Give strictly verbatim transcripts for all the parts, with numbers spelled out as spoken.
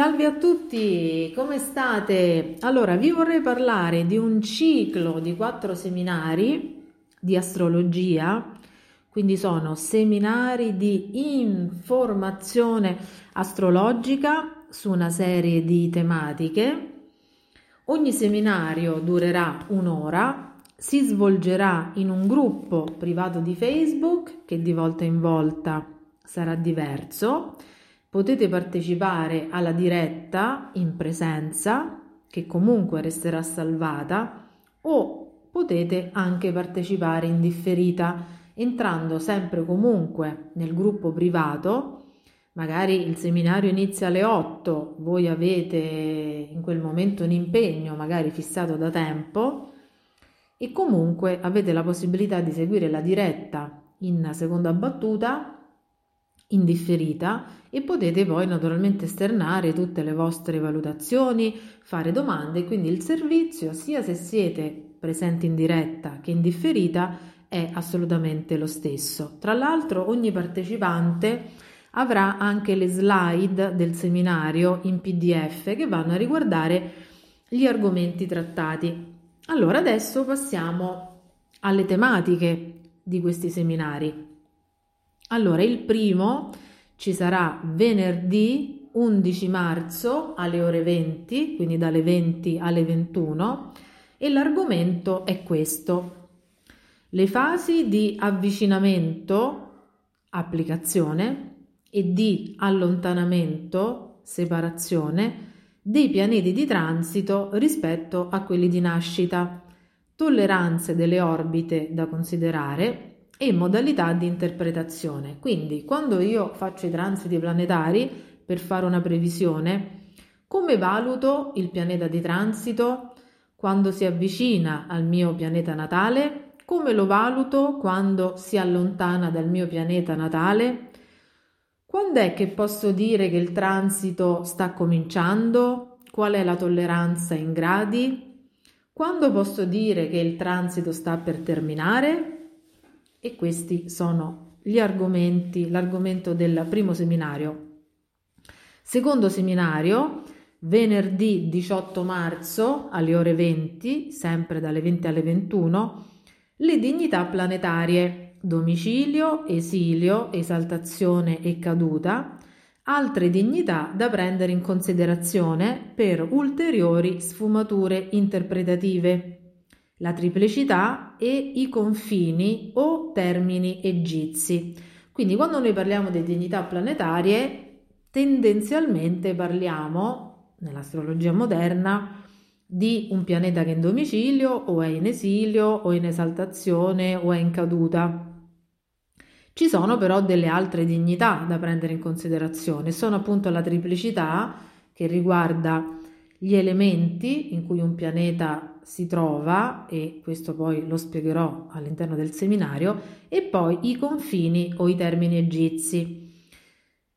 Salve a tutti, come state? Allora, vi vorrei parlare di un ciclo di quattro seminari di astrologia, quindi sono seminari di informazione astrologica su una serie di tematiche. Ogni seminario durerà un'ora, si svolgerà in un gruppo privato di Facebook che di volta in volta sarà diverso. Potete partecipare alla diretta in presenza, che comunque resterà salvata, o potete anche partecipare in differita, entrando sempre comunque nel gruppo privato. Magari il seminario inizia alle otto, voi avete in quel momento un impegno magari fissato da tempo e comunque avete la possibilità di seguire la diretta in seconda battuta, in differita, e potete poi naturalmente esternare tutte le vostre valutazioni, fare domande. Quindi il servizio, sia se siete presenti in diretta che in differita, è assolutamente lo stesso. Tra l'altro ogni partecipante avrà anche le slide del seminario in P D F che vanno a riguardare gli argomenti trattati. Allora adesso passiamo alle tematiche di questi seminari. Allora, il primo ci sarà venerdì undici marzo alle ore venti, quindi dalle venti alle ventuno, e l'argomento è questo: le fasi di avvicinamento, applicazione, e di allontanamento, separazione, dei pianeti di transito rispetto a quelli di nascita, tolleranze delle orbite da considerare e modalità di interpretazione. Quindi quando io faccio i transiti planetari per fare una previsione, come valuto il pianeta di transito quando si avvicina al mio pianeta natale? Come lo valuto quando si allontana dal mio pianeta natale? Quando è che posso dire che il transito sta cominciando? Qual è la tolleranza in gradi? Quando posso dire che il transito sta per terminare? E questi sono gli argomenti, l'argomento del primo seminario. Secondo seminario, venerdì diciotto marzo alle ore venti, sempre dalle venti alle ventuno, le dignità planetarie, domicilio, esilio, esaltazione e caduta, altre dignità da prendere in considerazione per ulteriori sfumature interpretative, la triplicità e i confini o termini egizi. Quindi quando noi parliamo di dignità planetarie, tendenzialmente parliamo, nell'astrologia moderna, di un pianeta che è in domicilio, o è in esilio, o in esaltazione, o è in caduta. Ci sono però delle altre dignità da prendere in considerazione, sono appunto la triplicità, che riguarda gli elementi in cui un pianeta si trova, e questo poi lo spiegherò all'interno del seminario, e poi i confini o i termini egizi.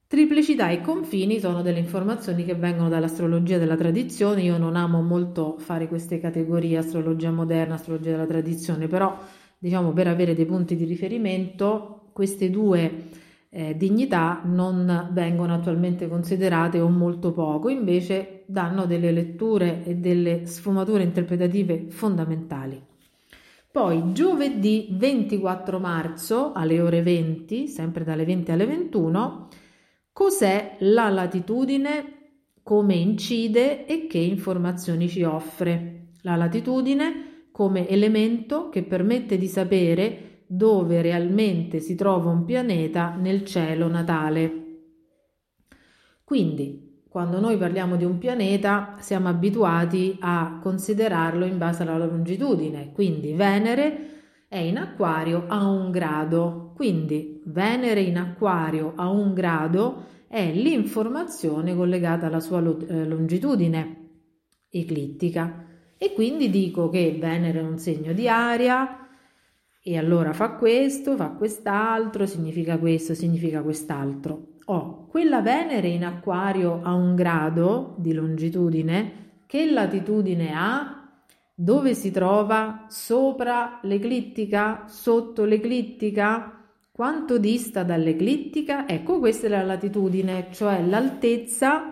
Triplicità e confini sono delle informazioni che vengono dall'astrologia della tradizione. Io non amo molto fare queste categorie, astrologia moderna, astrologia della tradizione, però diciamo per avere dei punti di riferimento queste due Eh, dignità non vengono attualmente considerate o molto poco, invece danno delle letture e delle sfumature interpretative fondamentali. Poi giovedì ventiquattro marzo alle ore venti, sempre dalle venti alle ventuno, cos'è la latitudine, come incide e che informazioni ci offre. La latitudine come elemento che permette di sapere dove realmente si trova un pianeta nel cielo natale. Quindi, quando noi parliamo di un pianeta, siamo abituati a considerarlo in base alla longitudine. Quindi Venere è in acquario a un grado. Quindi Venere in acquario a un grado è l'informazione collegata alla sua longitudine eclittica. E quindi dico che Venere è un segno di aria, e allora fa questo, fa quest'altro, significa questo, significa quest'altro. Oh, quella Venere in acquario a un grado di longitudine, che latitudine ha? Dove si trova? Sopra l'eclittica? Sotto l'eclittica? Quanto dista dall'eclittica? Ecco, questa è la latitudine, cioè l'altezza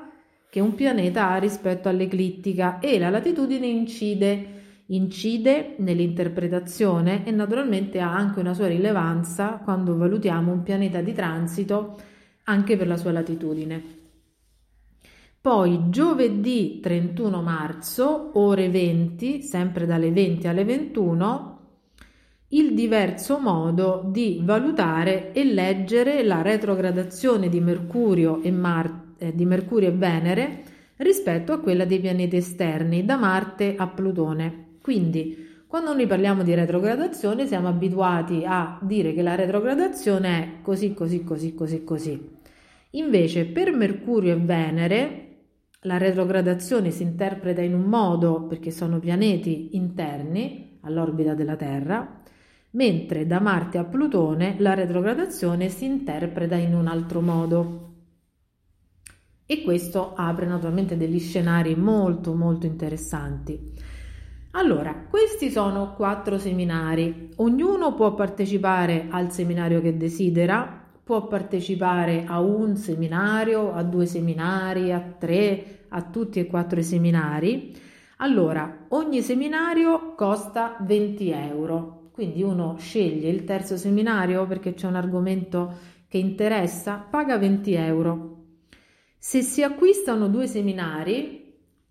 che un pianeta ha rispetto all'eclittica, e la latitudine incide incide nell'interpretazione e naturalmente ha anche una sua rilevanza quando valutiamo un pianeta di transito anche per la sua latitudine. Poi giovedì trentuno marzo, ore venti, sempre dalle venti alle ventuno, il diverso modo di valutare e leggere la retrogradazione di Mercurio e, Mar- eh, di Mercurio e Venere rispetto a quella dei pianeti esterni, da Marte a Plutone. Quindi, quando noi parliamo di retrogradazione, siamo abituati a dire che la retrogradazione è così, così, così, così, così. Invece, per Mercurio e Venere, la retrogradazione si interpreta in un modo perché sono pianeti interni all'orbita della Terra, mentre da Marte a Plutone la retrogradazione si interpreta in un altro modo. E questo apre naturalmente degli scenari molto molto interessanti. Allora, questi sono quattro seminari. Ognuno può partecipare al seminario che desidera, può partecipare a un seminario, a due seminari, a tre, a tutti e quattro i seminari. Allora, ogni seminario costa venti euro, quindi uno sceglie il terzo seminario perché c'è un argomento che interessa, paga venti euro. Se si acquistano due seminari,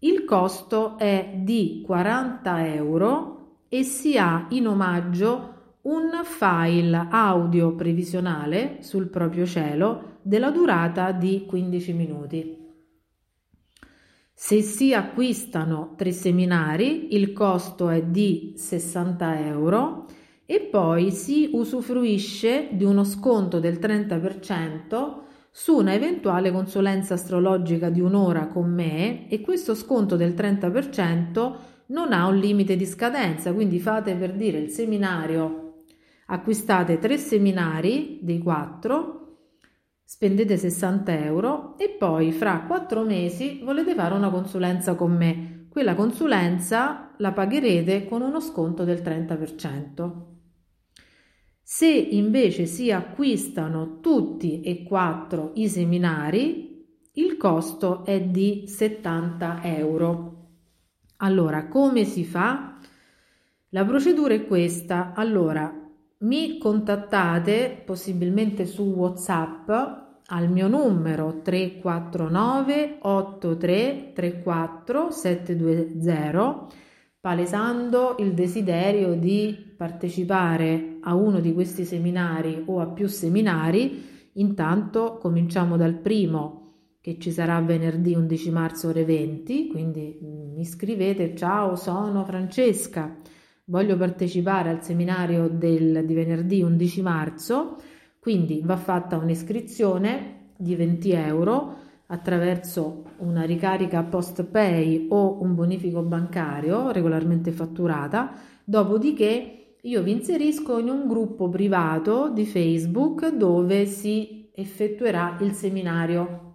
il costo è di quaranta euro e si ha in omaggio un file audio previsionale sul proprio cielo della durata di quindici minuti. Se si acquistano tre seminari, il costo è di sessanta euro e poi si usufruisce di uno sconto del trenta per cento su una eventuale consulenza astrologica di un'ora con me, e questo sconto del trenta per cento non ha un limite di scadenza, quindi fate per dire il seminario, acquistate tre seminari dei quattro, spendete sessanta euro e poi fra quattro mesi volete fare una consulenza con me, quella consulenza la pagherete con uno sconto del trenta per cento. Se invece si acquistano tutti e quattro i seminari, il costo è di settanta euro. Allora, come si fa? La procedura è questa. Allora, mi contattate possibilmente su WhatsApp al mio numero tre quattro nove otto tre tre quattro sette due zero, palesando il desiderio di partecipare a uno di questi seminari o a più seminari. Intanto cominciamo dal primo, che ci sarà venerdì undici marzo ore venti, quindi mi scrivete: ciao, sono Francesca, voglio partecipare al seminario del, di venerdì undici marzo, quindi va fatta un'iscrizione di venti euro attraverso una ricarica post pay o un bonifico bancario regolarmente fatturata, dopodiché io vi inserisco in un gruppo privato di Facebook dove si effettuerà il seminario.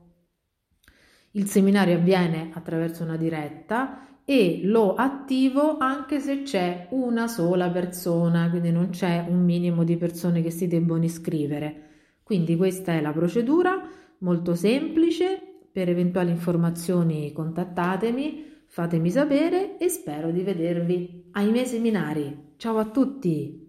Il seminario avviene attraverso una diretta e lo attivo anche se c'è una sola persona, quindi non c'è un minimo di persone che si debbono iscrivere. Quindi questa è la procedura, molto semplice. Per eventuali informazioni contattatemi, fatemi sapere e spero di vedervi ai miei seminari. Ciao a tutti!